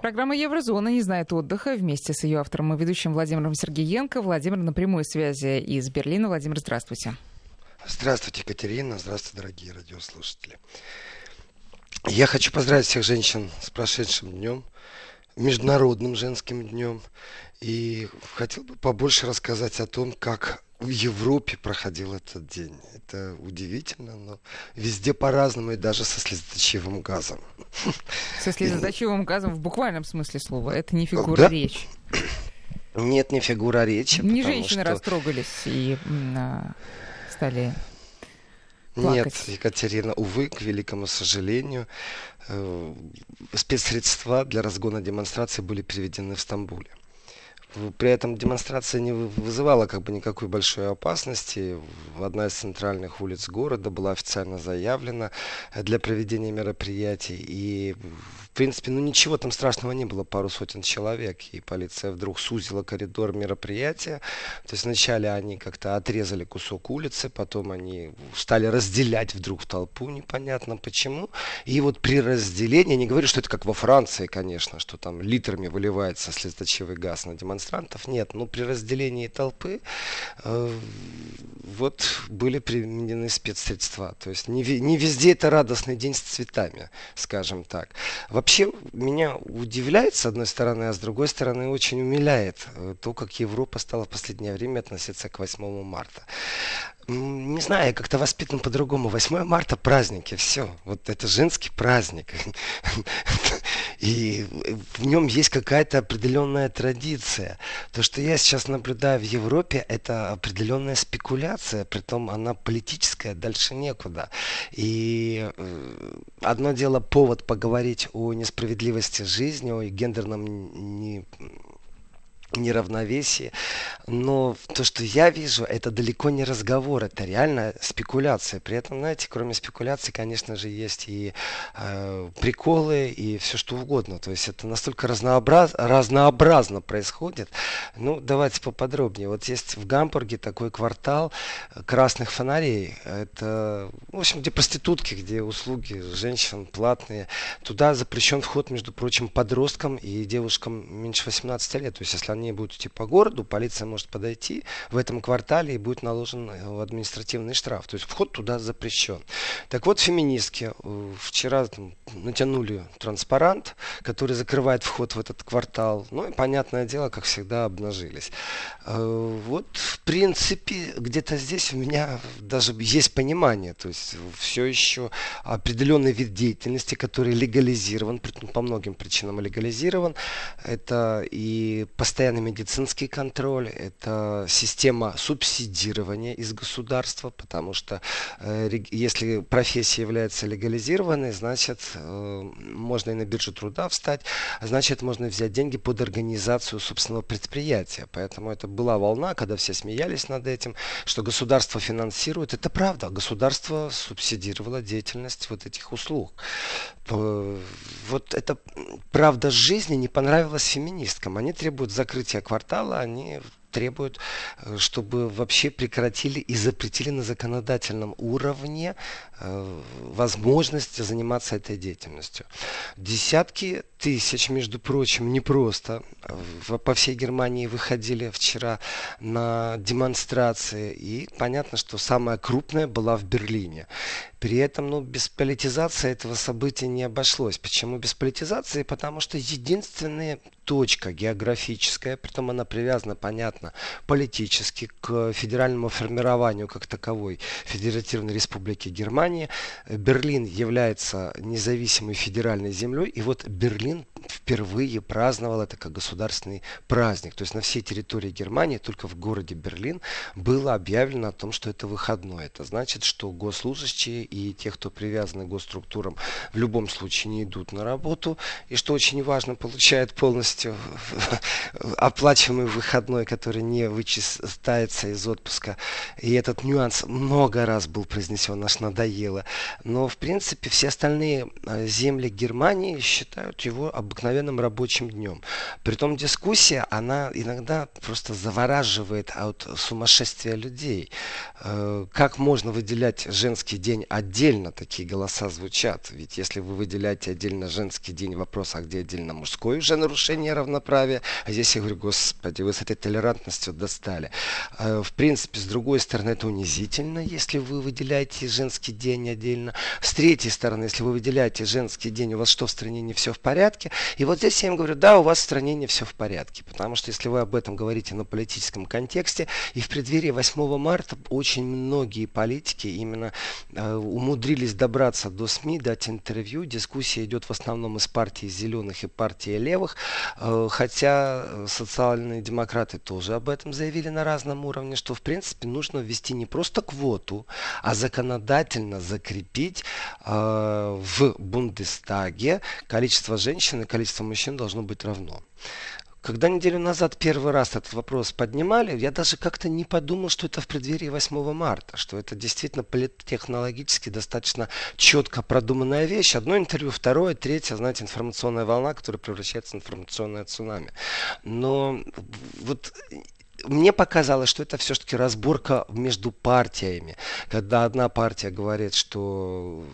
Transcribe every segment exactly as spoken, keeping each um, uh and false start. Программа «Еврозона» не знает отдыха. Вместе с ее автором и ведущим Владимиром Сергеенко. Владимир на прямой связи из Берлина. Владимир, здравствуйте. Здравствуйте, Екатерина. Здравствуйте, дорогие радиослушатели. Я хочу поздравить всех женщин с прошедшим днем, Международным женским днем. И хотел бы побольше рассказать о том, как в Европе проходил этот день. Это удивительно, но везде по-разному и даже со слезоточивым газом. Со слезоточивым газом в буквальном смысле слова. Это не фигура да? речи. Нет, не фигура речи. Не женщины что... растрогались и стали... Плакать. Нет, Екатерина, увы, к великому сожалению, э, спецсредства для разгона демонстрации были приведены в Стамбуле. При этом демонстрация не вызывала как бы никакой большой опасности. Одна из центральных улиц города была официально заявлена для проведения мероприятий. И, в принципе, ну ничего там страшного не было. Пару сотен человек. И полиция вдруг сузила коридор мероприятия. То есть вначале они как-то отрезали кусок улицы. Потом они стали разделять вдруг толпу. Непонятно почему. И вот при разделении, я не говорю, что это как во Франции, конечно, что там литрами выливается слезоточивый газ на демонстрацию. Демонстрантов нет, но при разделении толпы э, вот были применены спецсредства. То есть не, не везде это радостный день с цветами, скажем так. Вообще меня удивляет с одной стороны, а с другой стороны очень умиляет то, как Европа стала в последнее время относиться к восьмому марта. Не знаю, я как-то воспитан по-другому. восьмое марта праздники, все. Вот это женский праздник. И в нем есть какая-то определенная традиция. То, что я сейчас наблюдаю в Европе, это определенная спекуляция, притом она политическая, дальше некуда. И одно дело повод поговорить о несправедливости жизни, о гендерном не... неравновесие, но то, что я вижу, это далеко не разговор, это реально спекуляция. При этом, знаете, кроме спекуляции, конечно же, есть и э, приколы, и все что угодно. То есть это настолько разнообраз... разнообразно происходит. Ну, давайте поподробнее. Вот есть в Гамбурге такой квартал красных фонарей. Это, в общем, где проститутки, где услуги женщин платные. Туда запрещен вход, между прочим, подросткам и девушкам меньше восемнадцати лет. То есть, если они не будут идти по городу, полиция может подойти в этом квартале и будет наложен административный штраф. То есть вход туда запрещен. Так вот, феминистки вчера там, натянули транспарант, который закрывает вход в этот квартал. Ну и, понятное дело, как всегда, обнажились. Вот, в принципе, где-то здесь у меня даже есть понимание. То есть все еще определенный вид деятельности, который легализирован, по многим причинам легализирован. Это и постоянный медицинский контроль, это система субсидирования из государства, потому что э, если профессия является легализированной, значит э, можно и на биржу труда встать, значит можно взять деньги под организацию собственного предприятия. Поэтому это была волна, когда все смеялись над этим, что государство финансирует. Это правда, государство субсидировало деятельность вот этих услуг. Вот это правда жизни не понравилась феминисткам. Они требуют закрытия квартала, они требуют, чтобы вообще прекратили и запретили на законодательном уровне э, возможность заниматься этой деятельностью. Десятки тысяч, между прочим, не просто в, по всей Германии выходили вчера на демонстрации. И понятно, что самая крупная была в Берлине. При этом ну, без политизации этого события не обошлось. Почему без политизации? Потому что единственная точка географическая, притом она привязана, понятно, политически к федеральному формированию как таковой Федеративной Республики Германии. Берлин является независимой федеральной землей, и вот Берлин впервые праздновал это как государственный праздник. То есть на всей территории Германии, только в городе Берлин, было объявлено о том, что это выходной. Это значит, что госслужащие и те, кто привязаны к госструктурам, в любом случае не идут на работу, и что очень важно, получают полностью оплачиваемый выходной, который который не вычитается из отпуска. И этот нюанс много раз был произнесен, аж надоело. Но, в принципе, все остальные земли Германии считают его обыкновенным обыкновенным рабочим днем. Притом дискуссия, она иногда просто завораживает от сумасшествия людей. Как можно выделять женский день отдельно? Такие голоса звучат. Ведь если вы выделяете отдельно женский день, вопрос, а где отдельно мужской, уже нарушение равноправия. А здесь я говорю, господи, вы с этой толерантностью достали. В принципе, с другой стороны, это унизительно, если вы выделяете женский день отдельно. С третьей стороны, если вы выделяете женский день, у вас что, в стране не все в порядке? И вот здесь я им говорю, да, у вас в стране не все в порядке. Потому что если вы об этом говорите на политическом контексте, и в преддверии восьмого марта очень многие политики именно э, умудрились добраться до СМИ, дать интервью. Дискуссия идет в основном из партии зеленых и партии левых. Э, хотя социальные демократы тоже об этом заявили на разном уровне, что в принципе нужно ввести не просто квоту, а законодательно закрепить э, в Бундестаге количество женщин и количество мужчин должно быть равно. Когда неделю назад первый раз этот вопрос поднимали, я даже как-то не подумал, что это в преддверии восьмого марта, что это действительно политтехнологически достаточно четко продуманная вещь. Одно интервью, второе, третье, знаете, информационная волна, которая превращается в информационное цунами. Но вот... Мне показалось, что это все-таки разборка между партиями. Когда одна партия говорит, что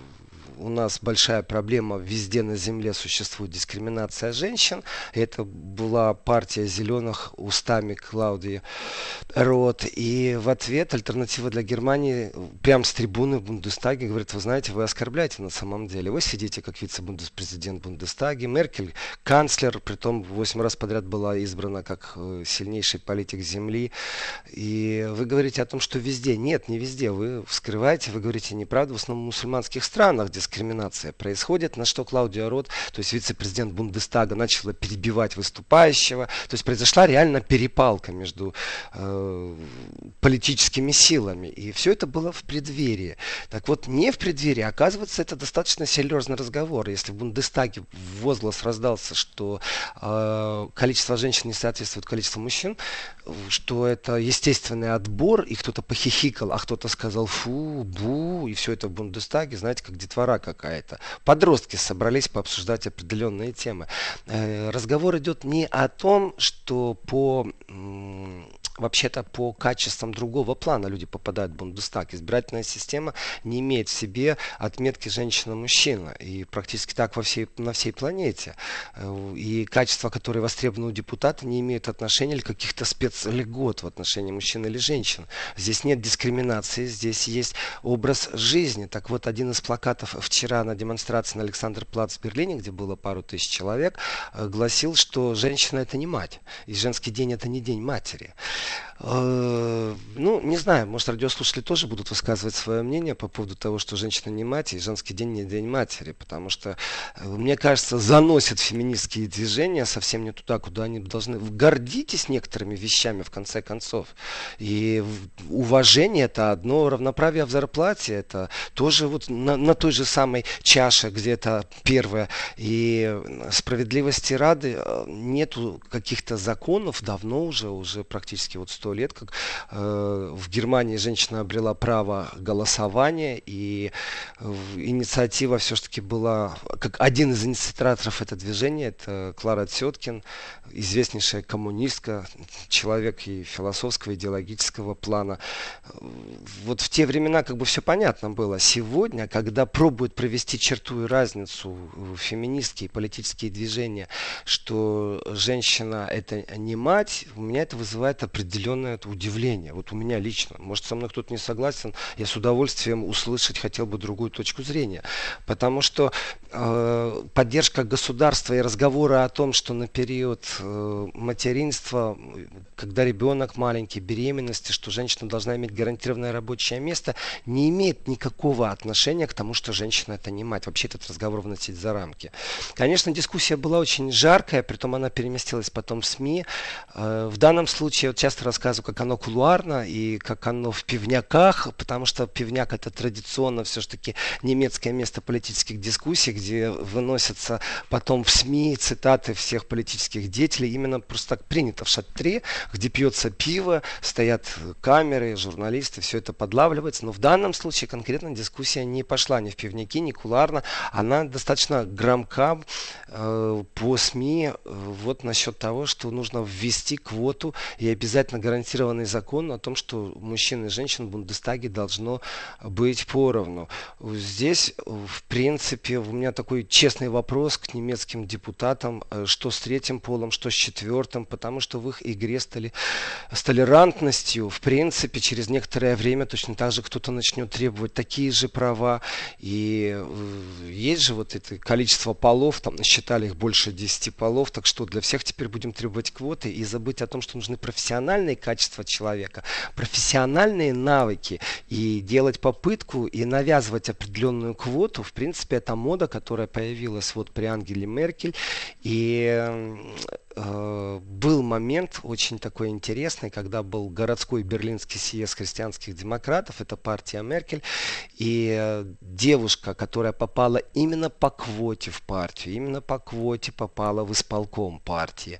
у нас большая проблема, везде на земле существует дискриминация женщин. Это была партия зеленых устами Клаудии Рот. И в ответ «Альтернатива для Германии» прям с трибуны в Бундестаге говорит, вы знаете, вы оскорбляете на самом деле. Вы сидите как вице-президент Бундестага, Меркель, канцлер, притом восемь раз подряд была избрана как сильнейший политик земли. И вы говорите о том, что везде. Нет, не везде. Вы вскрываете, вы говорите неправду. В основном в мусульманских странах дискриминация происходит, на что Клаудия Рот, то есть вице-президент Бундестага, начала перебивать выступающего. То есть произошла реально перепалка между э, политическими силами. И все это было в преддверии. Так вот, не в преддверии, оказывается, это достаточно серьезный разговор. Если в Бундестаге возглас раздался, что э, количество женщин не соответствует количеству мужчин, что это естественный отбор, и кто-то похихикал, а кто-то сказал фу, бу, и все это в Бундестаге, знаете, как детвора какая-то. Подростки собрались пообсуждать определенные темы. Э, разговор идет не о том, что по... Вообще-то по качествам другого плана люди попадают в Бундестаг. Избирательная система не имеет в себе отметки женщина-мужчина. И практически так во всей, на всей планете. И качества, которые востребованы у депутата, не имеют отношения или каких-то спецльгот в отношении мужчин или женщин. Здесь нет дискриминации, здесь есть образ жизни. Так вот, один из плакатов вчера на демонстрации на Александерплац в Берлине, где было пару тысяч человек, гласил, что женщина – это не мать. И женский день – это не день матери. Ну, не знаю, может, радиослушатели тоже будут высказывать свое мнение по поводу того, что женщина не мать, и женский день не день матери, потому что, мне кажется, заносят феминистские движения совсем не туда, куда они должны. Гордитесь некоторыми вещами, в конце концов. И уважение – это одно, равноправие в зарплате – это тоже вот на, на той же самой чаше, где это первое. И справедливости ради нету каких-то законов, давно уже, уже практически вот сто лет, как э, в Германии женщина обрела право голосования, и э, инициатива все-таки была, как один из инициаторов этого движения, это Клара Цеткин, известнейшая коммунистка, человек и философского, и идеологического плана. Вот в те времена как бы все понятно было. Сегодня, когда пробуют провести черту и разницу феминистские и политические движения, что женщина это не мать, у меня это вызывает определенную определенное удивление. Вот у меня лично. Может, со мной кто-то не согласен. Я с удовольствием услышать хотел бы другую точку зрения. Потому что э, поддержка государства и разговоры о том, что на период э, материнства, когда ребенок маленький, беременности, что женщина должна иметь гарантированное рабочее место, не имеет никакого отношения к тому, что женщина это не мать. Вообще этот разговор вносить за рамки. Конечно, дискуссия была очень жаркая, притом она переместилась потом в СМИ. Э, в данном случае часто рассказываю, как оно кулуарно и как оно в пивняках, потому что пивняк это традиционно все-таки немецкое место политических дискуссий, где выносятся потом в СМИ цитаты всех политических деятелей. Именно просто так принято в шатре, где пьется пиво, стоят камеры, журналисты, все это подлавливается. Но в данном случае конкретно дискуссия не пошла ни в пивнике, ни кулуарно. Она достаточно громка э, по СМИ э, вот насчет того, что нужно ввести квоту и обязательно гарантированный закон о том, что мужчин и женщин в Бундестаге должно быть поровну. Здесь, в принципе, у меня такой честный вопрос к немецким депутатам, что с третьим полом, что с четвертым, потому что в их игре стали, с толерантностью, в принципе, через некоторое время точно так же кто-то начнет требовать такие же права. И есть же вот это количество полов, там насчитали их больше десяти полов, так что для всех теперь будем требовать квоты и забыть о том, что нужны профессиональные качества человека, профессиональные навыки, и делать попытку и навязывать определенную квоту. В принципе, это мода, которая появилась вот при Ангеле Меркель. И э, был момент очень такой интересный, когда был городской берлинский съезд христианских демократов, это партия Меркель, и девушка, которая попала именно по квоте в партию, именно по квоте попала в исполком партии.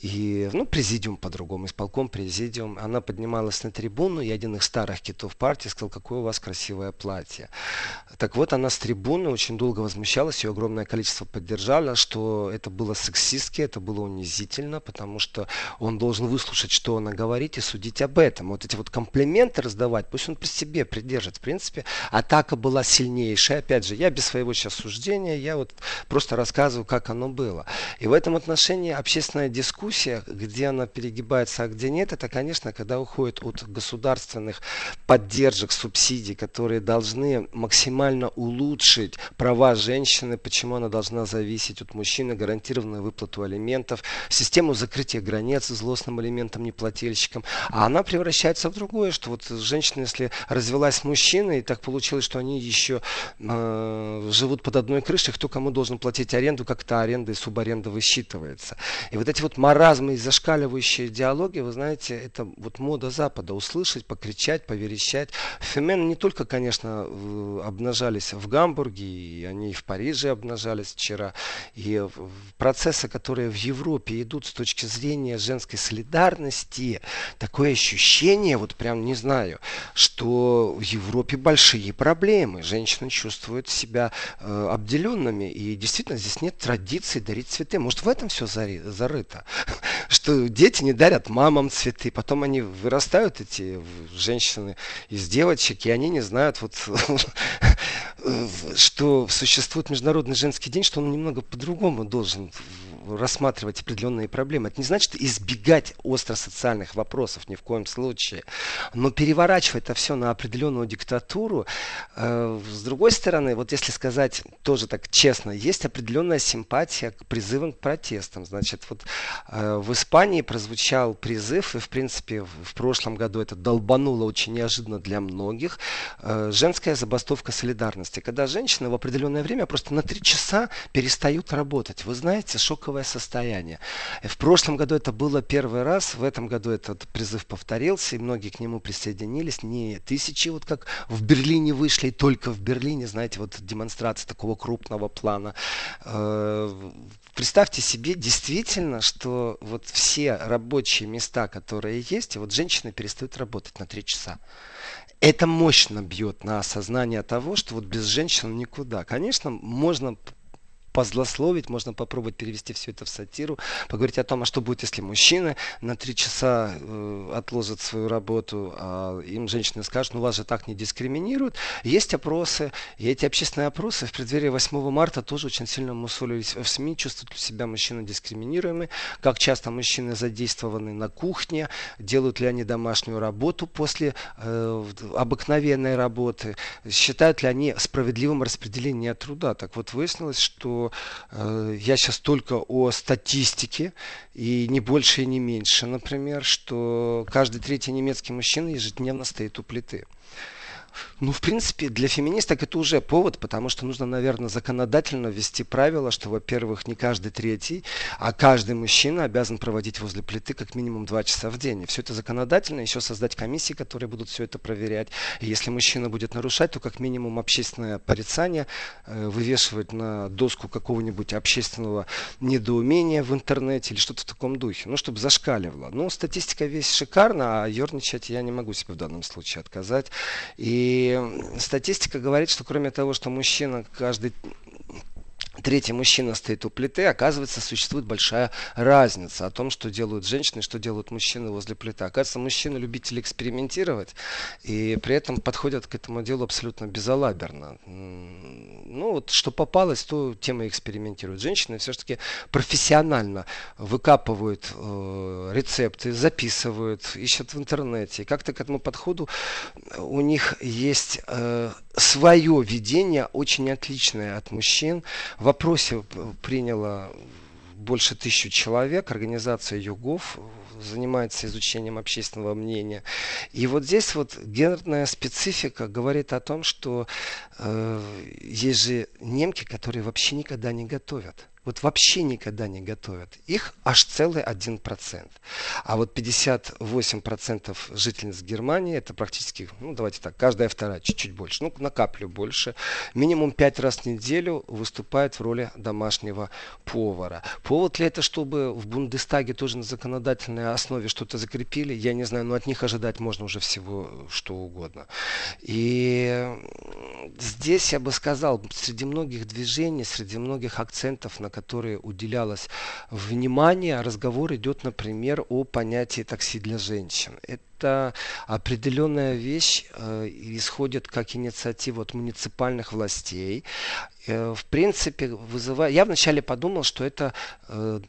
И, ну, президиум по-другому, исполком, президиум. Она поднималась на трибуну, и один из старых китов партии сказал: какое у вас красивое платье. Так вот, она с трибуны очень долго возмущалась, ее огромное количество поддержало, что это было сексистски, это было унизительно, потому что он должен выслушать, что она говорит, и судить об этом. Вот эти вот комплименты раздавать, пусть он при себе придержит. В принципе, атака была сильнейшая. Опять же, я без своего сейчас суждения, я вот просто рассказываю, как оно было. И в этом отношении общественная дискуссия, где она перегибается, а где нет, это, конечно, когда уходит от государственных поддержек, субсидий, которые должны максимально улучшить права женщины, почему она должна зависеть от мужчины, гарантированную выплату алиментов, систему закрытия границ злостным алиментам, неплательщикам. А она превращается в другое, что вот женщина, если развелась мужчиной, и так получилось, что они еще э, живут под одной крышей, кто кому должен платить аренду, как то аренда и субаренда высчитывается. И вот эти вот марафоны, разные зашкаливающие диалоги, вы знаете, это вот мода Запада. Услышать, покричать, поверещать. ФЕМЕН не только, конечно, обнажались в Гамбурге, и они и в Париже обнажались вчера. И процессы, которые в Европе идут с точки зрения женской солидарности, такое ощущение, вот прям не знаю, что в Европе большие проблемы. Женщины чувствуют себя э, обделенными, и действительно здесь нет традиции дарить цветы. Может, в этом все зарыто? Что дети не дарят мамам цветы, потом они вырастают, эти женщины из девочек, и они не знают, вот, что существует Международный женский день, что он немного по-другому должен рассматривать определенные проблемы. Это не значит избегать остро-социальных вопросов ни в коем случае, но переворачивать это все на определенную диктатуру. С другой стороны, вот если сказать тоже так честно, есть определенная симпатия к призывам к протестам. Значит, вот в Испании прозвучал призыв, и в принципе в прошлом году это долбануло очень неожиданно для многих, женская забастовка солидарности, когда женщины в определенное время просто на три часа перестают работать. Вы знаете, шоковое состояние. В прошлом году это было первый раз, в этом году этот призыв повторился, и многие к нему присоединились. Не тысячи, вот как в Берлине вышли, и только в Берлине, знаете, вот демонстрации такого крупного плана. Представьте себе действительно, что вот все рабочие места, которые есть, и вот женщины перестают работать на три часа. Это мощно бьет на осознание того, что вот без женщин никуда. Конечно, можно позлословить, можно попробовать перевести все это в сатиру, поговорить о том, а что будет, если мужчины на три часа э, отложат свою работу, а им женщины скажут: ну вас же так не дискриминируют. Есть опросы, и эти общественные опросы в преддверии восьмого марта тоже очень сильно мусолились в СМИ, чувствуют ли себя мужчины дискриминируемы, как часто мужчины задействованы на кухне, делают ли они домашнюю работу после э, обыкновенной работы, считают ли они справедливым распределение труда. Так вот, выяснилось, что я сейчас только о статистике, и не больше и не меньше, например, что каждый третий немецкий мужчина ежедневно стоит у плиты. Ну, в принципе, для феминисток это уже повод, потому что нужно, наверное, законодательно ввести правило, что, во-первых, не каждый третий, а каждый мужчина обязан проводить возле плиты как минимум два часа в день. И все это законодательно, еще создать комиссии, которые будут все это проверять. И если мужчина будет нарушать, то как минимум общественное порицание, вывешивать на доску какого-нибудь общественного недоумения в интернете или что-то в таком духе, ну, чтобы зашкаливало. Ну, статистика весь шикарна, а ерничать я не могу себе в данном случае отказать. И статистика говорит, что кроме того, что мужчина, каждый третий мужчина стоит у плиты, оказывается, существует большая разница о том, что делают женщины, что делают мужчины возле плиты. Оказывается, мужчины любители экспериментировать и при этом подходят к этому делу абсолютно безалаберно. Ну вот, что попалось, то тем и экспериментируют. Женщины все-таки профессионально выкапывают э, рецепты, записывают, ищут в интернете. И как-то к этому подходу у них есть э, свое видение, очень отличное от мужчин. В опросе приняло больше тысячи человек, организация YouGov занимается изучением общественного мнения. И вот здесь вот гендерная специфика говорит о том, что э, есть же немки, которые вообще никогда не готовят. Вот вообще никогда не готовят. Их аж целый один процент. А вот пятьдесят восемь процентов жительниц Германии, это практически, ну давайте так, каждая вторая, чуть-чуть больше, ну на каплю больше, минимум пять раз в неделю выступает в роли домашнего повара. Повод ли это, чтобы в Бундестаге тоже на законодательной основе что-то закрепили? Я не знаю, но от них ожидать можно уже всего что угодно. И здесь я бы сказал, среди многих движений, среди многих акцентов, на которые уделялось внимание, разговор идет, например, о понятии такси для женщин. Это определенная вещь, э, исходит как инициатива от муниципальных властей. Э, в принципе, вызывает... Я вначале подумал, что это э,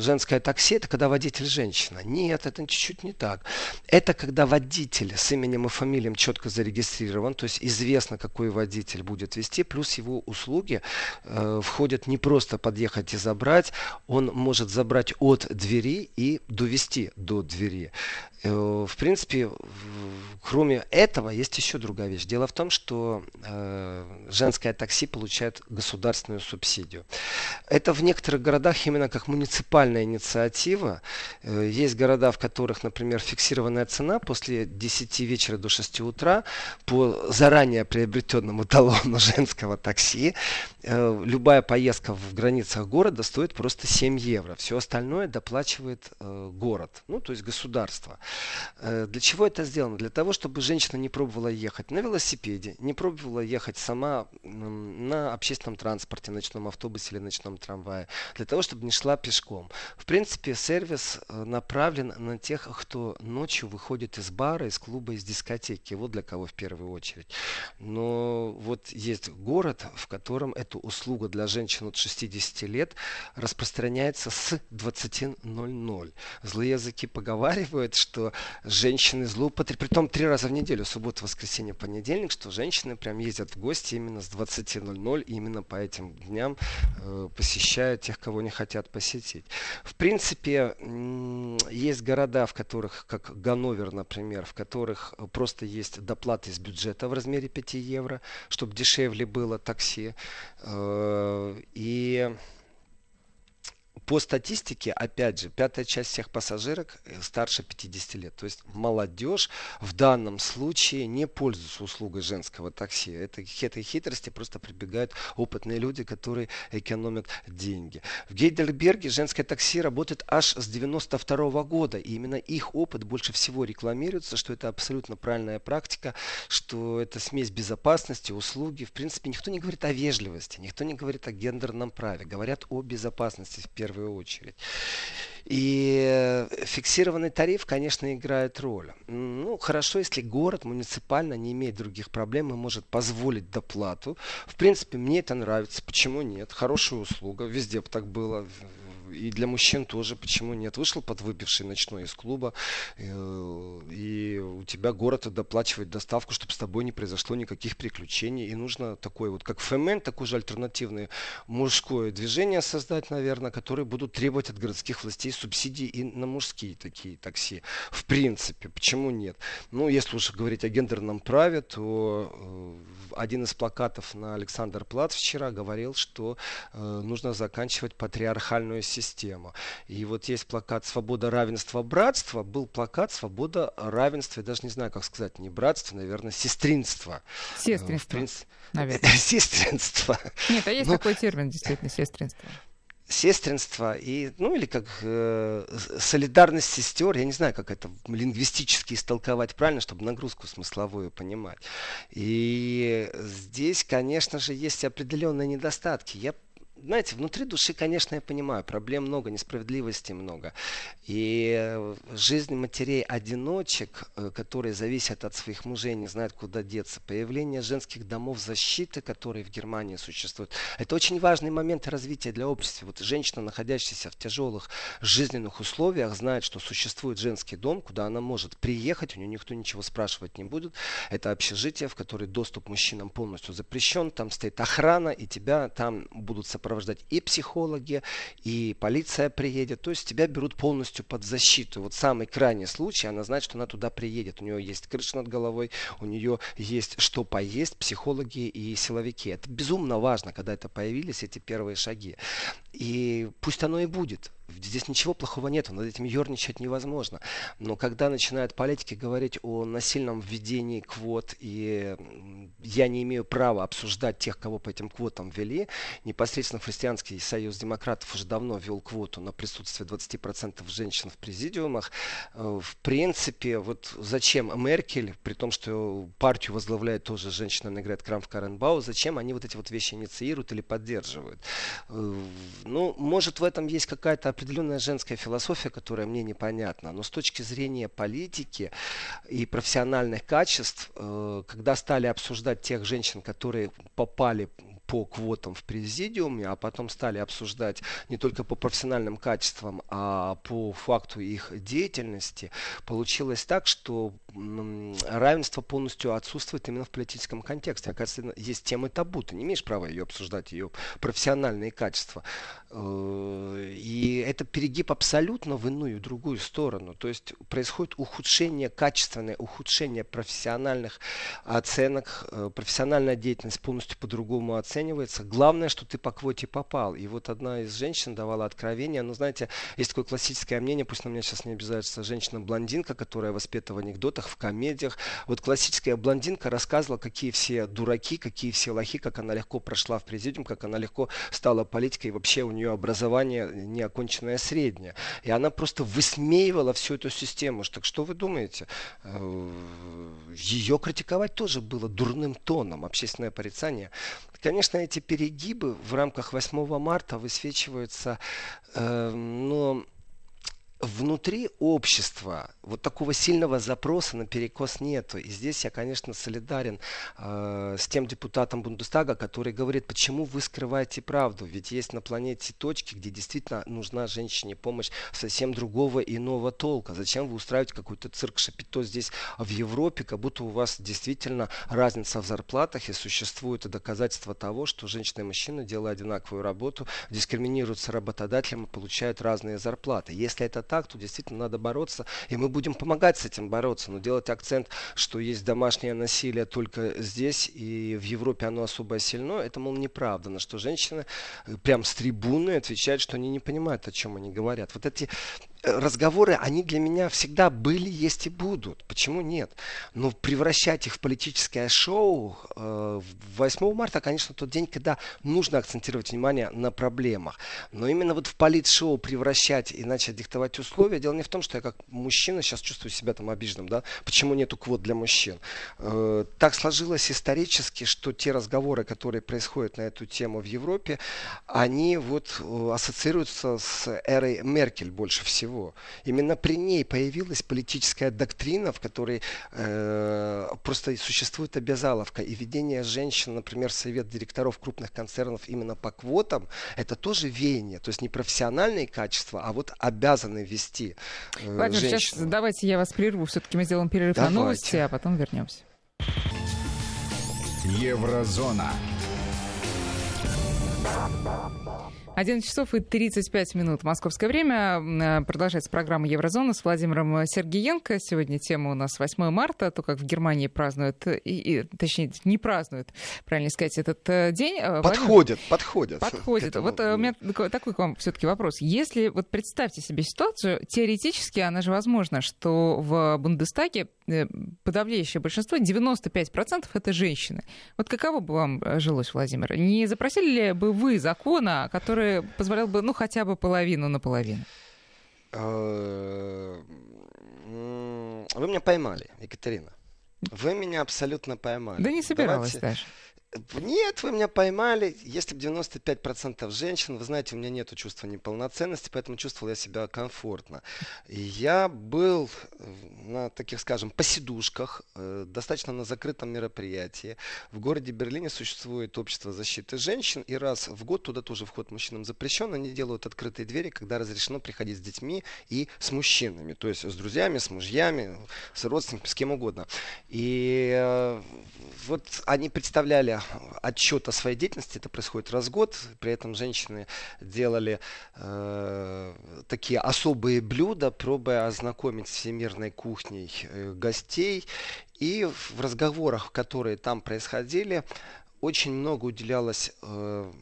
женское такси, это когда водитель женщина. Нет, это чуть-чуть не так. Это когда водитель с именем и фамилием четко зарегистрирован, то есть известно, какой водитель будет вести, плюс его услуги э, входят не просто подъехать и забрать, он может забрать от двери и довести до двери. В принципе, кроме этого, есть еще другая вещь. Дело в том, что э, женское такси получает государственную субсидию. Это в некоторых городах именно как муниципальная инициатива. Э, есть города, в которых, например, фиксированная цена после десяти вечера до шести утра по заранее приобретенному талону женского такси. Э, любая поездка в границах города стоит просто семь евро. Все остальное доплачивает э, город, ну то есть государство. Для чего это сделано? Для того, чтобы женщина не пробовала ехать на велосипеде, не пробовала ехать сама на общественном транспорте, ночном автобусе или ночном трамвае, для того, чтобы не шла пешком. В принципе, сервис направлен на тех, кто ночью выходит из бара, из клуба, из дискотеки. Вот для кого в первую очередь. Но вот есть город, в котором эта услуга для женщин от шестидесяти лет распространяется с двадцати ноль-ноль. Злые языки поговаривают, что что женщины злоупотребляют, притом три раза в неделю, суббота, воскресенье, понедельник, что женщины прям ездят в гости именно с двадцати ноль-ноль, и именно по этим дням э, посещают тех, кого не хотят посетить. В принципе, есть города, в которых, как Ганновер, например, в которых просто есть доплаты из бюджета в размере пяти евро, чтобы дешевле было такси. Э, и... По статистике, опять же, пятая часть всех пассажирок старше пятидесяти лет. То есть молодежь в данном случае не пользуется услугой женского такси. Это, к этой хитрости просто прибегают опытные люди, которые экономят деньги. В Гейдельберге женское такси работает аж с девяносто второго года. И именно их опыт больше всего рекламируется, что это абсолютно правильная практика, что это смесь безопасности, услуги. В принципе, никто не говорит о вежливости, никто не говорит о гендерном праве. Говорят о безопасности в первую очередь. В первую очередь. И фиксированный тариф, конечно, играет роль. Ну, хорошо, если город муниципально не имеет других проблем и может позволить доплату. В принципе, мне это нравится. Почему нет? Хорошая услуга. Везде бы так было. и для мужчин тоже, почему нет? Вышел подвыпивший ночной из клуба, и у тебя город доплачивает доставку, чтобы с тобой не произошло никаких приключений. И нужно такой вот, как ФЕМЕН, такое же альтернативное мужское движение создать, наверное, которые будут требовать от городских властей субсидий и на мужские такие такси. В принципе, почему нет? Ну, если уж говорить о гендерном праве, то один из плакатов на Александерплац вчера говорил, что нужно заканчивать патриархальную систему. И вот есть плакат «Свобода, равенство, братство». Был плакат «Свобода, равенство», я даже не знаю, как сказать, не братство, наверное, сестринство. Сестринство, принц... наверное. Сестринство. Нет, а есть Но... такой термин, действительно, сестринство. Сестринство, и, ну или как э, солидарность сестер, я не знаю, как это лингвистически истолковать правильно, чтобы нагрузку смысловую понимать. И здесь, конечно же, есть определенные недостатки. Я Знаете, внутри души, конечно, я понимаю, проблем много, несправедливости много. И жизнь матерей-одиночек, которые зависят от своих мужей, не знают, куда деться. Появление женских домов защиты, которые в Германии существуют. Это очень важный момент развития для общества. Вот женщина, находящаяся в тяжелых жизненных условиях, знает, что существует женский дом, куда она может приехать, у нее никто ничего спрашивать не будет. Это общежитие, в которое доступ мужчинам полностью запрещен. Там стоит охрана, и тебя там будут сопровождать. сопровождать и психологи, и полиция приедет. То есть тебя берут полностью под защиту. Вот самый крайний случай, она знает, что она туда приедет. У нее есть крыша над головой, у нее есть что поесть, психологи и силовики. Это безумно важно, когда это появились эти первые шаги. И пусть оно и будет. Здесь ничего плохого нет, над этим ерничать невозможно. Но когда начинают политики говорить о насильном введении квот, и я не имею права обсуждать тех, кого по этим квотам ввели, непосредственно христианский союз демократов уже давно ввел квоту на присутствие двадцати процентов женщин в президиумах. В принципе, вот зачем Меркель, при том, что партию возглавляет тоже женщина, она играет Крамп-Карренбау, зачем они вот эти вот вещи инициируют или поддерживают? Ну, может, в этом есть какая-то определенная женская философия, которая мне непонятна, но с точки зрения политики и профессиональных качеств, когда стали обсуждать тех женщин, которые попали по квотам в президиуме, а потом стали обсуждать не только по профессиональным качествам, а по факту их деятельности, получилось так, что равенство полностью отсутствует именно в политическом контексте. Оказывается, есть тема табу, ты не имеешь права ее обсуждать, ее профессиональные качества. И это перегиб абсолютно в иную, в другую сторону. То есть происходит ухудшение, качественное ухудшение профессиональных оценок, профессиональная деятельность полностью по-другому оценивается. Главное, что ты по квоте попал. И вот одна из женщин давала откровение. Ну, знаете, есть такое классическое мнение, пусть на меня сейчас не обижается, женщина-блондинка, которая воспета в анекдотах, в комедиях. Вот классическая блондинка рассказывала, какие все дураки, какие все лохи, как она легко прошла в президиум, как она легко стала политикой. И вообще у нее образование неоконченное среднее. И она просто высмеивала всю эту систему. Так что вы думаете? Ее критиковать тоже было дурным тоном. Общественное порицание. Конечно, Конечно, эти перегибы в рамках восьмого марта высвечиваются, э, но внутри общества вот такого сильного запроса на перекос нету. И здесь я, конечно, солидарен э, с тем депутатом Бундестага, который говорит, почему вы скрываете правду? Ведь есть на планете точки, где действительно нужна женщине помощь совсем другого иного толка. Зачем вы устраиваете какой-то цирк-шапито здесь в Европе, как будто у вас действительно разница в зарплатах и существует доказательство того, что женщина и мужчина, делая одинаковую работу, дискриминируются работодателем и получают разные зарплаты. Если это так, то действительно надо бороться, и мы будем помогать с этим бороться, но делать акцент, что есть домашнее насилие только здесь и в Европе оно особо сильно, это, мол, неправда, на что женщины прям с трибуны отвечают, что они не понимают, о чем они говорят. Вот эти разговоры, они для меня всегда были, есть и будут. Почему нет? Но превращать их в политическое шоу восьмого марта, конечно, тот день, когда нужно акцентировать внимание на проблемах. Но именно вот в политшоу превращать и начать диктовать условия. Дело не в том, что я как мужчина сейчас чувствую себя там обиженным. Да? Почему нету квот для мужчин? Так сложилось исторически, что те разговоры, которые происходят на эту тему в Европе, они вот ассоциируются с эрой Меркель больше всего. всего. Именно при ней появилась политическая доктрина, в которой э, просто существует обязаловка. И введение женщин, например, в совет директоров крупных концернов именно по квотам, это тоже веяние. То есть не профессиональные качества, а вот обязаны вести э, Владимир, женщину. Сейчас давайте я вас прерву. Все-таки мы сделаем перерыв давайте. на новости, а потом вернемся. Еврозона. одиннадцать часов и тридцать пять минут. Московское время. Продолжается программа «Еврозона» с Владимиром Сергеенко. Сегодня тема у нас восьмое марта. То, как в Германии празднуют, и, и, точнее, не празднуют, правильно сказать, этот день. Подходят, Владимир, подходят. Подходят. Этому... Вот у меня такой к вам все-таки вопрос. Если, вот представьте себе ситуацию, теоретически она же возможна, что в Бундестаге подавляющее большинство, девяносто пять процентов, это женщины. Вот каково бы вам жилось, Владимир? Не запросили ли бы вы закона, который позволял бы, ну, хотя бы половину на половину? Вы меня поймали, Екатерина. Вы меня абсолютно поймали. Да не собиралась даже. Нет, вы меня поймали. Если бы девяносто пять процентов женщин, вы знаете, у меня нет чувства неполноценности, поэтому чувствовал я себя комфортно. Я был на таких, скажем, посидушках, достаточно на закрытом мероприятии. В городе Берлине существует общество защиты женщин, и раз в год туда тоже вход мужчинам запрещен. Они делают открытые двери, когда разрешено приходить с детьми и с мужчинами, то есть с друзьями, с мужьями, с родственниками, с кем угодно. И вот они представляли отчет о своей деятельности, это происходит раз в год, при этом женщины делали э, такие особые блюда, пробуя ознакомить с всемирной кухней э, гостей, и в разговорах, которые там происходили, очень много уделялось э,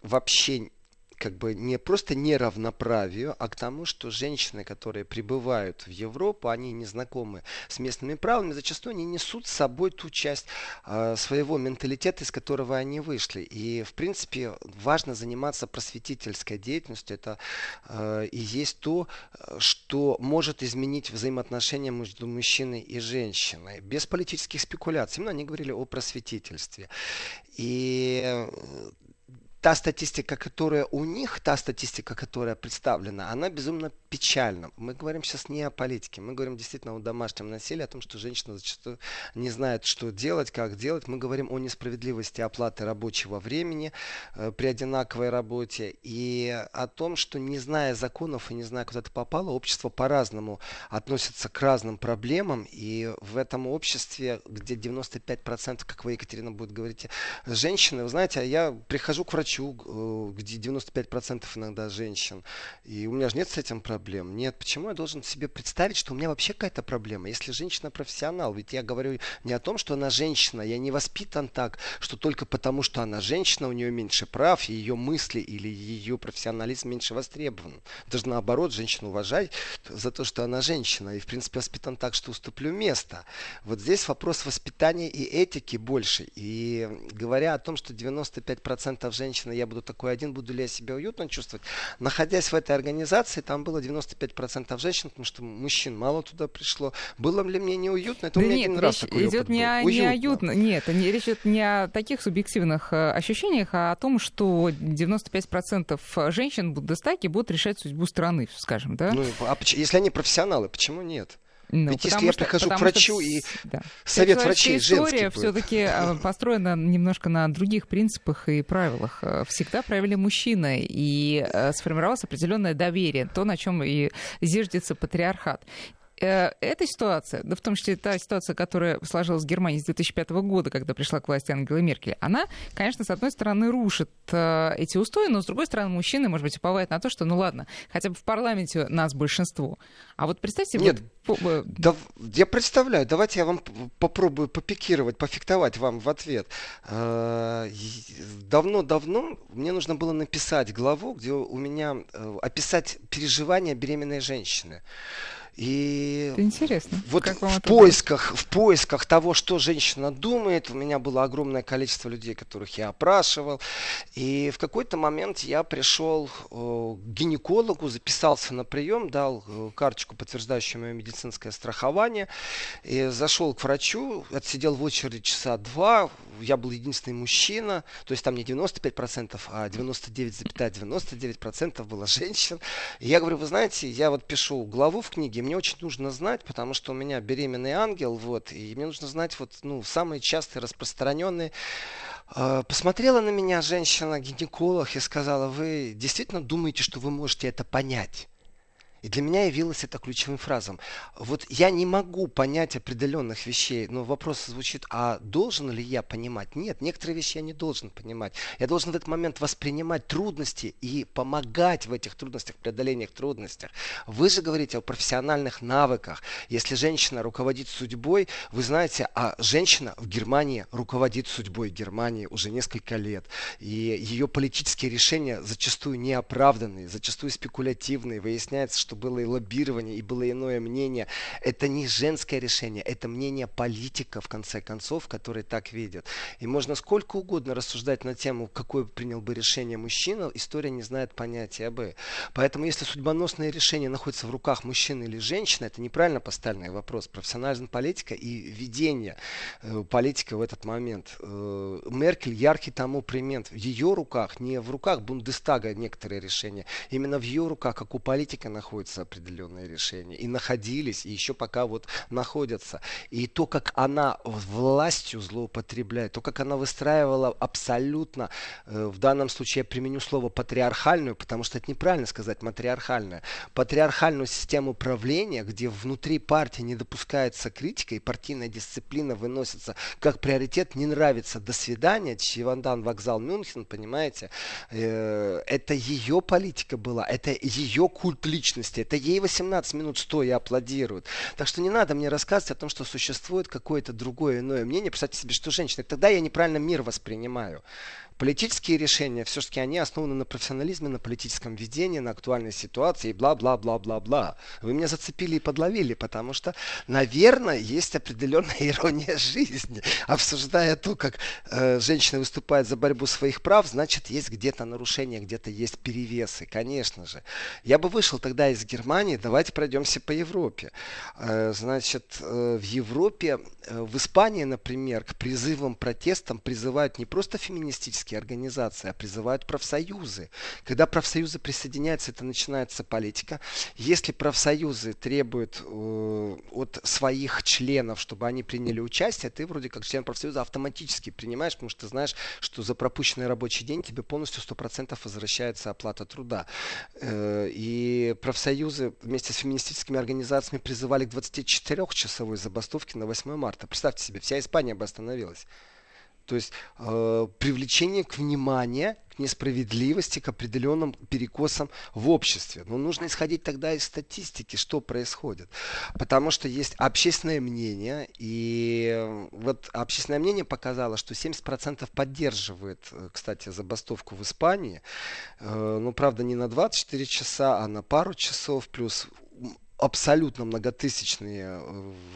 вообще как бы не просто неравноправию, а к тому, что женщины, которые прибывают в Европу, они не знакомы с местными правилами, зачастую они несут с собой ту часть э, своего менталитета, из которого они вышли. И, в принципе, важно заниматься просветительской деятельностью. Это э, и есть то, что может изменить взаимоотношения между мужчиной и женщиной. Без политических спекуляций. Именно они говорили о просветительстве. И... Та статистика, которая у них, та статистика, которая представлена, она безумно печальна. Мы говорим сейчас не о политике, мы говорим действительно о домашнем насилии, о том, что женщина зачастую не знает, что делать, как делать. Мы говорим о несправедливости оплаты рабочего времени э, при одинаковой работе и о том, что не зная законов и не зная, куда ты попала, общество по-разному относится к разным проблемам. И в этом обществе, где девяносто пять процентов, как вы, Екатерина, будет говорить, женщины, вы знаете, я прихожу к врачу, где девяносто пять процентов иногда женщин. И у меня же нет с этим проблем. Нет, почему я должен себе представить, что у меня вообще какая-то проблема, если женщина профессионал? Ведь я говорю не о том, что она женщина, я не воспитан так, что только потому, что она женщина, у нее меньше прав, ее мысли или ее профессионализм меньше востребован. Даже наоборот, женщину уважать за то, что она женщина. И, в принципе, воспитан так, что уступлю место. Вот здесь вопрос воспитания и этики больше. И говоря о том, что девяносто пять процентов женщин, я буду такой один, буду ли я себя уютно чувствовать. Находясь в этой организации, там было девяносто пять процентов женщин, потому что мужчин мало туда пришло. Было ли мне неуютно? Это да у меня нет, один раз такой идет не о, не уютно. Нет, речь идет не о таких субъективных ощущениях, а о том, что девяносто пять процентов женщин в Бундестаге будут решать судьбу страны, скажем, да? Ну, а если они профессионалы, почему нет? Ну, ведь если я что, прихожу к врачу, что, и да. совет врачей женский будет. Все-таки построена немножко на других принципах и правилах. Всегда правили мужчины, и сформировалось определенное доверие, то, на чем и зиждется патриархат. Эта ситуация, да в том числе та ситуация, которая сложилась в Германии с две тысячи пятого года, когда пришла к власти Ангела Меркель, она, конечно, с одной стороны рушит эти устои, но с другой стороны мужчины, может быть, уповают на то, что, ну ладно, хотя бы в парламенте нас большинство. А вот представьте... Нет, вот... Да, я представляю, давайте я вам попробую попикировать, пофехтовать вам в ответ. Давно-давно мне нужно было написать главу, где у меня описать переживания беременной женщины. И интересно. Вот как вам в, поисках, в поисках того, что женщина думает, у меня было огромное количество людей, которых я опрашивал. И в какой-то момент я пришел к гинекологу, записался на прием, дал карточку, подтверждающую мое медицинское страхование. И зашел к врачу, отсидел в очереди часа два. Я был единственный мужчина, то есть там не девяносто пять процентов, а девяносто девять целых девяносто девять процентов было женщин. И я говорю, вы знаете, я вот пишу главу в книге, мне очень нужно знать, потому что у меня беременный ангел, вот, и мне нужно знать вот, ну, самые частые распространенные. Посмотрела на меня женщина-гинеколог и сказала, вы действительно думаете, что вы можете это понять? И для меня явилось это ключевым фразом. Вот я не могу понять определенных вещей, но вопрос звучит, а должен ли я понимать? Нет, некоторые вещи я не должен понимать. Я должен в этот момент воспринимать трудности и помогать в этих трудностях, преодолениях трудностях. Вы же говорите о профессиональных навыках. Если женщина руководит судьбой, вы знаете, а женщина в Германии руководит судьбой Германии уже несколько лет. И ее политические решения зачастую неоправданные, зачастую спекулятивные. Выясняется, что было и лоббирование, и было иное мнение. Это не женское решение, это мнение политика, в конце концов, которые так видят. И можно сколько угодно рассуждать на тему, какое принял бы решение мужчина, история не знает понятия «бы». Поэтому, если судьбоносное решение находится в руках мужчины или женщины, это неправильно поставленный вопрос. Профессионализм политика и ведение политика в этот момент. Меркель яркий тому пример. В ее руках, не в руках Бундестага некоторые решения, именно в ее руках, как у политика, находится определенные решения, и находились, и еще пока вот находятся. И то, как она властью злоупотребляет, то, как она выстраивала абсолютно, в данном случае я применю слово патриархальную, потому что это неправильно сказать матриархальная, патриархальную систему правления, где внутри партии не допускается критика, и партийная дисциплина выносится как приоритет, не нравится, до свидания, Чивандан, вокзал Мюнхен, понимаете, это ее политика была, это ее культ личности. Это ей восемнадцать минут стоя аплодируют. Так что не надо мне рассказывать о том, что существует какое-то другое иное мнение. Представьте себе, что женщина. Тогда я неправильно мир воспринимаю. Политические решения, все-таки они основаны на профессионализме, на политическом ведении, на актуальной ситуации и бла-бла-бла-бла-бла. Вы меня зацепили и подловили, потому что, наверное, есть определенная ирония жизни. Обсуждая то, как э, женщина выступает за борьбу своих прав, значит, есть где-то нарушения, где-то есть перевесы, конечно же. Я бы вышел тогда из Германии, давайте пройдемся по Европе. Э, значит, э, в Европе, э, в Испании, например, к призывам, протестам призывают не просто феминистические организации, а призывают профсоюзы. Когда профсоюзы присоединяются, это начинается политика. Если профсоюзы требуют э, от своих членов, чтобы они приняли участие, ты вроде как член профсоюза автоматически принимаешь, потому что ты знаешь, что за пропущенный рабочий день тебе полностью сто процентов возвращается оплата труда. Э, и профсоюзы вместе с феминистическими организациями призывали к двадцатичетырёхчасовой забастовке на восьмое марта. Представьте себе, вся Испания бы остановилась. То есть э, привлечение к вниманию, к несправедливости, к определенным перекосам в обществе. Но нужно исходить тогда из статистики, что происходит. Потому что есть общественное мнение. И вот общественное мнение показало, что семьдесят процентов поддерживает, кстати, забастовку в Испании. Э, ну, правда, не на двадцать четыре часа, а на пару часов. Плюс абсолютно многотысячные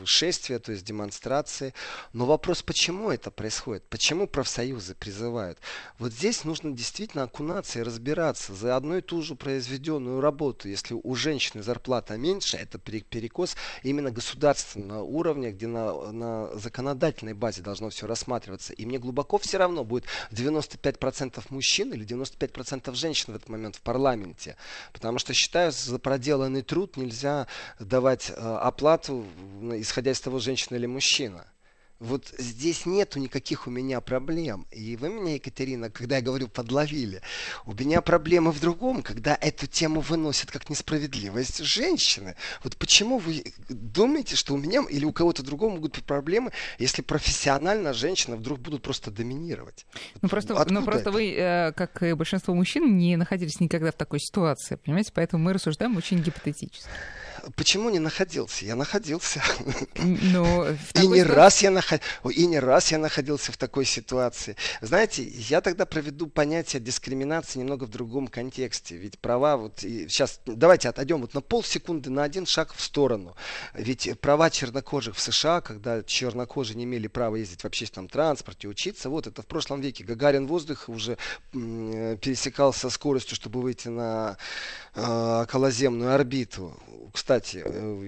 шествия, то есть демонстрации. Но вопрос, почему это происходит? Почему профсоюзы призывают? Вот здесь нужно действительно окунаться и разбираться. За одну и ту же произведенную работу, если у женщины зарплата меньше, это перекос именно государственного уровня, где на, на законодательной базе должно все рассматриваться. И мне глубоко все равно, будет девяносто пять процентов мужчин или девяносто пять процентов женщин в этот момент в парламенте. Потому что считаю, за проделанный труд нельзя давать оплату, исходя из того, женщина или мужчина. Вот здесь нету никаких у меня проблем. И вы меня, Екатерина, когда я говорю подловили, у меня проблема в другом, когда эту тему выносят как несправедливость женщины. Вот почему вы думаете, что у меня или у кого-то другого могут быть проблемы, если профессионально женщины вдруг будут просто доминировать? Ну просто, ну, просто вы, как и большинство мужчин, не находились никогда в такой ситуации, понимаете? Поэтому мы рассуждаем очень гипотетически. Почему не находился? Я находился. Ну, и не раз я наход... и не раз я находился в такой ситуации. Знаете, я тогда проведу понятие дискриминации немного в другом контексте. Ведь права, вот и сейчас давайте отойдем вот на полсекунды, на один шаг в сторону. Ведь права чернокожих в США, когда чернокожие не имели права ездить в общественном транспорте, учиться, вот это в прошлом веке. Гагарин воздух уже пересекал со скоростью, чтобы выйти на э, околоземную орбиту. Кстати,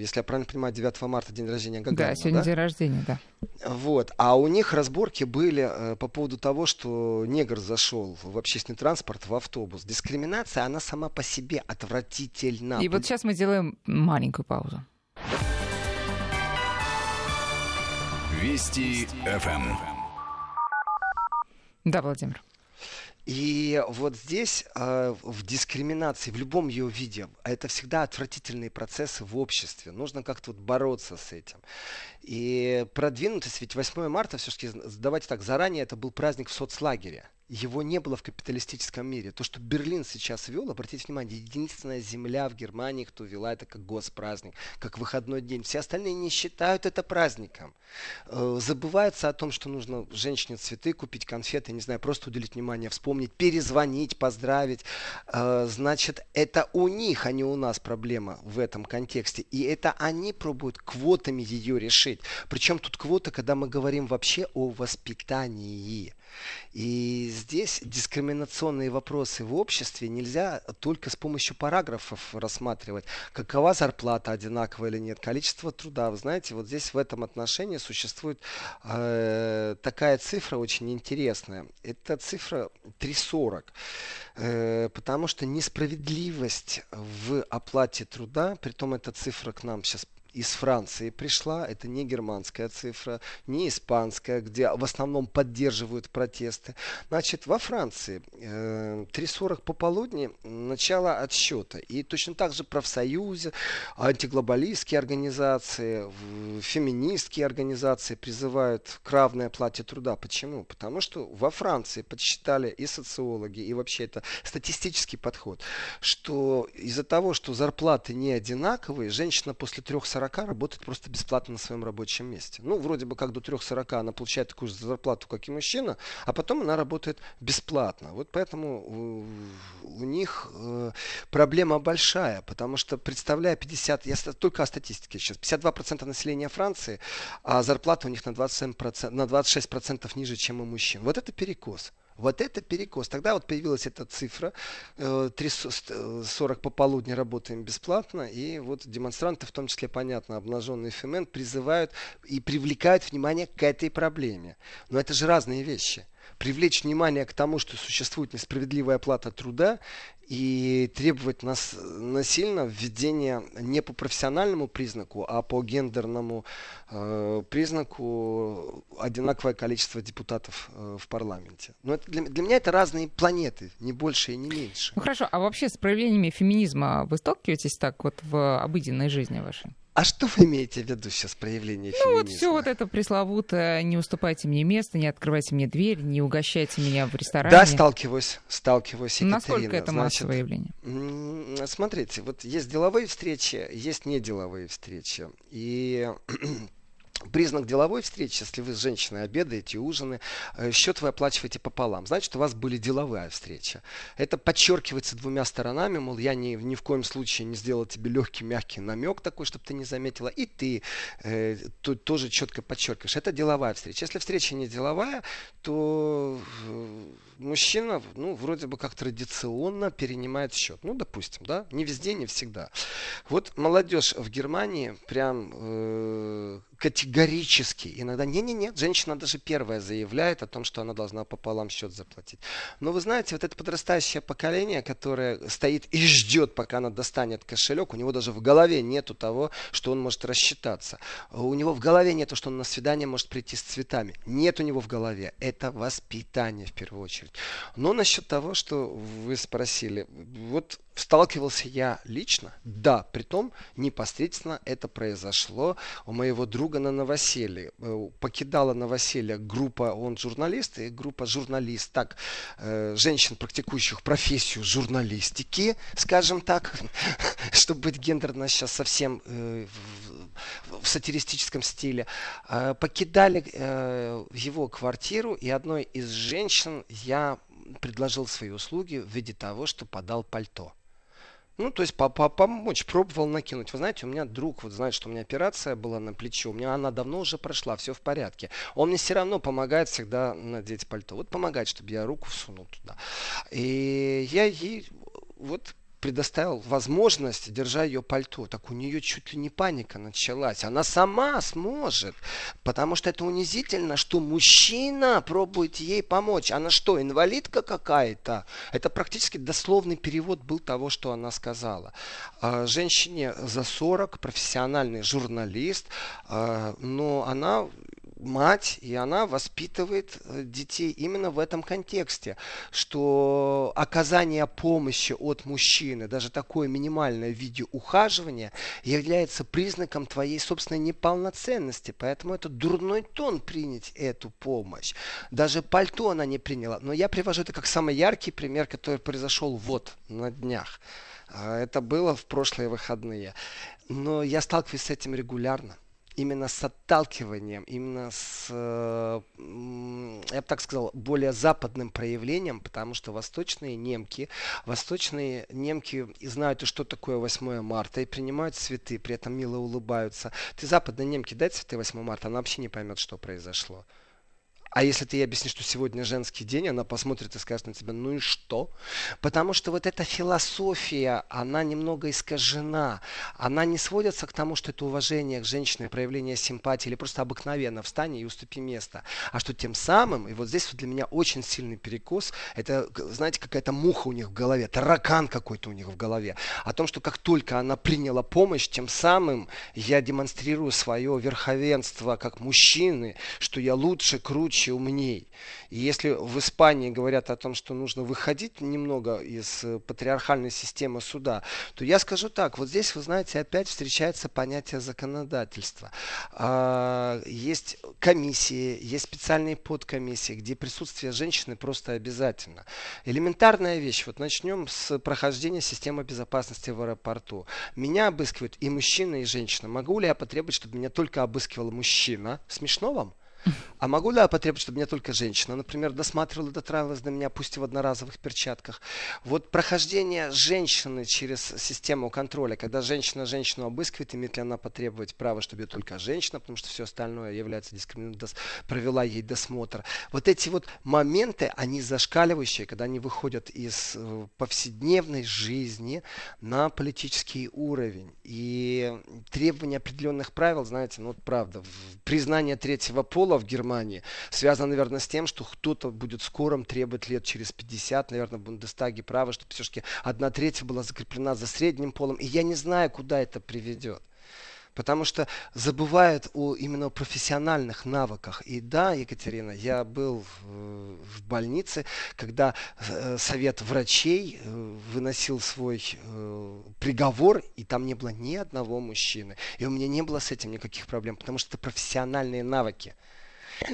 если я правильно понимаю, девятого марта день рождения Гагарина. Да, сегодня да? день рождения, да. Вот. А у них разборки были по поводу того, что негр зашел в общественный транспорт, в автобус. Дискриминация, она сама по себе отвратительна. И вот сейчас мы делаем маленькую паузу. Вести ФМ. Да, Владимир. И вот здесь э, в дискриминации, в любом ее виде, это всегда отвратительные процессы в обществе. Нужно как-то вот бороться с этим. И продвинутость, ведь восьмое марта, все-таки, давайте так, заранее это был праздник в соцлагере. Его не было в капиталистическом мире. То, что Берлин сейчас вел, обратите внимание, единственная земля в Германии, кто вела это как госпраздник, как выходной день. Все остальные не считают это праздником. Забывается о том, что нужно женщине цветы купить, конфеты, не знаю, просто уделить внимание, вспомнить, перезвонить, поздравить. Значит, это у них, а не у нас проблема в этом контексте. И это они пробуют квотами ее решить. Причем тут квота, когда мы говорим вообще о воспитании. И здесь дискриминационные вопросы в обществе нельзя только с помощью параграфов рассматривать. Какова зарплата, одинаковая или нет, количество труда. Вы знаете, вот здесь в этом отношении существует э, такая цифра очень интересная. Это цифра три сорок. Э, потому что несправедливость в оплате труда, притом эта цифра к нам сейчас из Франции пришла, это не германская цифра, не испанская, где в основном поддерживают протесты. Значит, во Франции три сорок пополудни начало отсчета. И точно так же профсоюзы, антиглобалистские организации, феминистские организации призывают к равной оплате труда. Почему? Потому что во Франции подсчитали и социологи, и вообще это статистический подход, что из-за того, что зарплаты не одинаковые, женщина после трёх сорока работает просто бесплатно на своем рабочем месте. Ну, вроде бы как до трёх сорока она получает такую же зарплату, как и мужчина, а потом она работает бесплатно. Вот поэтому у них проблема большая, потому что, представляя пятьдесят, я только о статистике сейчас, пятьдесят два процента населения Франции, а зарплата у них на двадцать семь процентов, на двадцать шесть процентов ниже, чем у мужчин. Вот это перекос. Вот это перекос. Тогда вот появилась эта цифра. три сорок пополудни работаем бесплатно. И вот демонстранты, в том числе, понятно, обнаженный ФЕМЕН, призывают и привлекают внимание к этой проблеме. Но это же разные вещи. Привлечь внимание к тому, что существует несправедливая оплата труда и требовать нас насильно введения не по профессиональному признаку, а по гендерному э, признаку одинаковое количество депутатов э, в парламенте. Но это для, для меня это разные планеты, не больше и не меньше. Ну хорошо, а вообще с проявлениями феминизма вы сталкиваетесь так вот в обыденной жизни вашей? А что вы имеете в виду сейчас проявление феминизма? Ну вот все вот это пресловутое «не уступайте мне место, не открывайте мне дверь, не угощайте меня в ресторане». Да, сталкиваюсь, сталкиваюсь, Екатерина. Насколько это массовое явление? Смотрите, вот есть деловые встречи, есть неделовые встречи. И признак деловой встречи, если вы с женщиной обедаете, ужины, счет вы оплачиваете пополам. Значит, у вас были деловая встреча. Это подчеркивается двумя сторонами, мол, я ни, ни в коем случае не сделал тебе легкий, мягкий намек такой, чтобы ты не заметила. И ты э, то, тоже четко подчеркиваешь. Это деловая встреча. Если встреча не деловая, то мужчина, ну, вроде бы как традиционно перенимает счет. Ну, допустим, да? Не везде, не всегда. Вот молодежь в Германии прям э, категорически иногда, не-не-не, женщина даже первая заявляет о том, что она должна пополам счет заплатить. Но вы знаете, вот это подрастающее поколение, которое стоит и ждет, пока она достанет кошелек, у него даже в голове нету того, что он может рассчитаться. У него в голове нету, что он на свидание может прийти с цветами. Нет у него в голове. Это воспитание в первую очередь. Но насчет того, что вы спросили, вот сталкивался я лично, да, притом непосредственно это произошло у моего друга на новоселье. Покидала новоселье группа, он журналист, и группа журналисток, женщин, практикующих профессию журналистики, скажем так, чтобы быть гендерно сейчас совсем в сатиристическом стиле, покидали его квартиру, и одной из женщин я предложил свои услуги в виде того, что подал пальто. Ну, то есть помочь, пробовал накинуть. Вы знаете, у меня друг вот знает, что у меня операция была на плечо. У меня она давно уже прошла, все в порядке. Он мне все равно помогает всегда надеть пальто. Вот помогает, чтобы я руку всунул туда. И я ей вот предоставил возможность, держа ее пальто. Так у нее чуть ли не паника началась. Она сама сможет, потому что это унизительно, что мужчина пробует ей помочь. Она что, инвалидка какая-то? Это практически дословный перевод был того, что она сказала. Женщине за сорок, профессиональный журналист, но она мать, и она воспитывает детей именно в этом контексте, что оказание помощи от мужчины, даже такое минимальное в виде ухаживания, является признаком твоей собственной неполноценности, поэтому это дурной тон принять эту помощь. Даже пальто она не приняла, но я привожу это как самый яркий пример, который произошел вот на днях. Это было в прошлые выходные, но я сталкиваюсь с этим регулярно. Именно с отталкиванием, именно с, я бы так сказал, более западным проявлением, потому что восточные немки, восточные немки знают, что такое восьмое марта, и принимают цветы, при этом мило улыбаются. Ты западной немке дай цветы восьмого марта, она вообще не поймет, что произошло. А если ты ей объяснишь, что сегодня женский день, она посмотрит и скажет на тебя, ну и что? Потому что вот эта философия, она немного искажена. Она не сводится к тому, что это уважение к женщине, проявление симпатии, или просто обыкновенно встань и уступи место. А что тем самым, и вот здесь вот для меня очень сильный перекос, это, знаете, какая-то муха у них в голове, таракан какой-то у них в голове. О том, что как только она приняла помощь, тем самым я демонстрирую свое верховенство как мужчины, что я лучше, круче, умней. И если в Испании говорят о том, что нужно выходить немного из патриархальной системы суда, то я скажу так, вот здесь, вы знаете, опять встречается понятие законодательства. Есть комиссии, есть специальные подкомиссии, где присутствие женщины просто обязательно. Элементарная вещь, вот начнем с прохождения системы безопасности в аэропорту. Меня обыскивают и мужчина, и женщина. Могу ли я потребовать, чтобы меня только обыскивал мужчина? Смешно вам? А могу ли я потребовать, чтобы меня только женщина, например, досматривала, дотравилась до меня, пусть и в одноразовых перчатках? Вот прохождение женщины через систему контроля, когда женщина женщину обыскивает, имеет ли она потребовать право, чтобы ее только женщина, потому что все остальное является дискриминацией, провела ей досмотр. Вот эти вот моменты, они зашкаливающие, когда они выходят из повседневной жизни на политический уровень. И требования определенных правил, знаете, ну вот правда, признание третьего пола в Германии связано, наверное, с тем, что кто-то будет скорым требовать лет через пятьдесят, наверное, в Бундестаге право, чтобы все-таки одна треть была закреплена за средним полом. И я не знаю, куда это приведет. Потому что забывают о именно профессиональных навыках. И да, Екатерина, я был в больнице, когда совет врачей выносил свой приговор, и там не было ни одного мужчины. И у меня не было с этим никаких проблем, потому что это профессиональные навыки.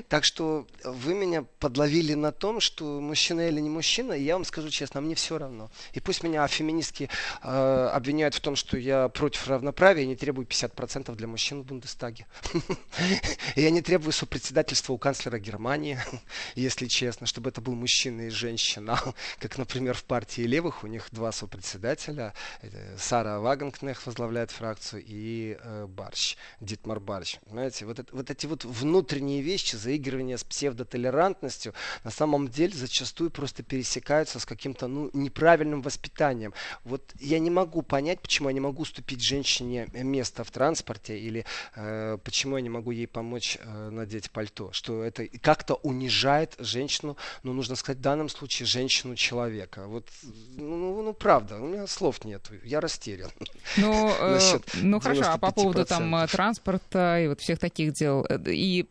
Так что вы меня подловили на том, что мужчина или не мужчина, и я вам скажу честно, мне все равно. И пусть меня феминистки э, обвиняют в том, что я против равноправия и не требую пятьдесят процентов для мужчин в Бундестаге. Я не требую сопредседательства у канцлера Германии, если честно, чтобы это был мужчина и женщина. Как, например, в партии левых у них два сопредседателя. Сара Вагенкнех возглавляет фракцию и Барч, Дитмар Барч. Знаете, вот эти вот внутренние вещи, заигрывание с псевдотолерантностью на самом деле зачастую просто пересекаются с каким-то ну, неправильным воспитанием. Вот я не могу понять, почему я не могу уступить женщине место в транспорте или э, почему я не могу ей помочь э, надеть пальто. Что это как-то унижает женщину, ну, нужно сказать, в данном случае женщину-человека. Вот, ну, ну, правда, у меня слов нет, я растерян. Ну, ну хорошо, а по поводу там транспорта и вот всех таких дел, и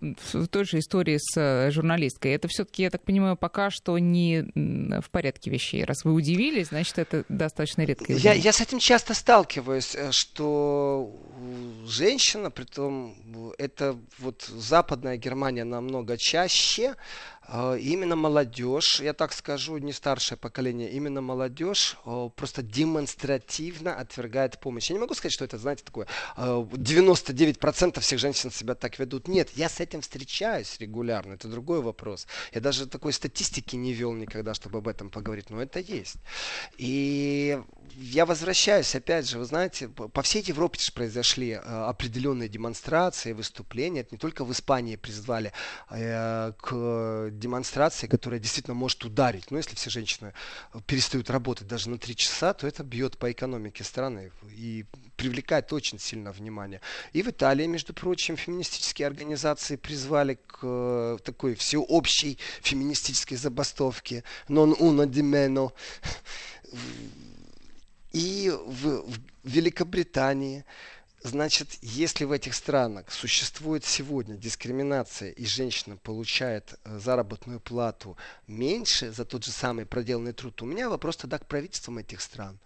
то же истории с журналисткой. Это все-таки, я так понимаю, пока что не в порядке вещей. Раз вы удивились, значит, это достаточно редко. Я, я с этим часто сталкиваюсь, что женщина, притом это вот Западная Германия намного чаще, именно молодежь, я так скажу, не старшее поколение, именно молодежь просто демонстративно отвергает помощь. Я не могу сказать, что это, знаете, такое девяносто девять процентов всех женщин себя так ведут. Нет, я с этим встречаюсь регулярно, это другой вопрос. Я даже такой статистики не вел никогда, чтобы об этом поговорить, но это есть. И я возвращаюсь, опять же, вы знаете, по всей Европе произошли определенные демонстрации, выступления. Это не только в Испании призвали к демонстрации, которая действительно может ударить. Но если все женщины перестают работать даже на три часа, то это бьет по экономике страны и привлекает очень сильно внимание. И в Италии, между прочим, феминистические организации призвали к такой всеобщей феминистической забастовке Non Una Di Meno. И в, в Великобритании, значит, если в этих странах существует сегодня дискриминация, и женщина получает заработную плату меньше за тот же самый проделанный труд, у меня вопрос тогда к правительствам этих стран.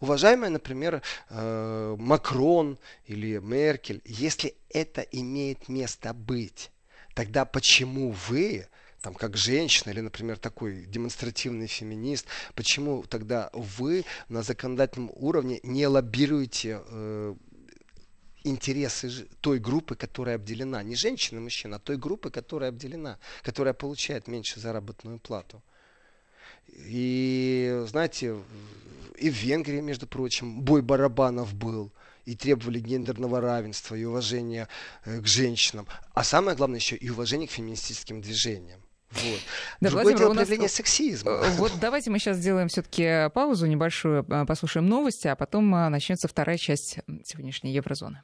Уважаемая, например, Макрон или Меркель, если это имеет место быть, тогда почему вы... Там, как женщина или, например, такой демонстративный феминист, почему тогда вы на законодательном уровне не лоббируете э, интересы той группы, которая обделена? Не женщин и мужчин, а той группы, которая обделена, которая получает меньше заработную плату. И, знаете, и в Венгрии, между прочим, бой барабанов был. И требовали гендерного равенства, и уважения к женщинам. А самое главное еще и уважение к феминистическим движениям. Вот. Да, другое дело проявление нас... сексизма. Вот давайте мы сейчас сделаем все-таки паузу небольшую, послушаем новости, а потом начнется вторая часть сегодняшней Еврозоны.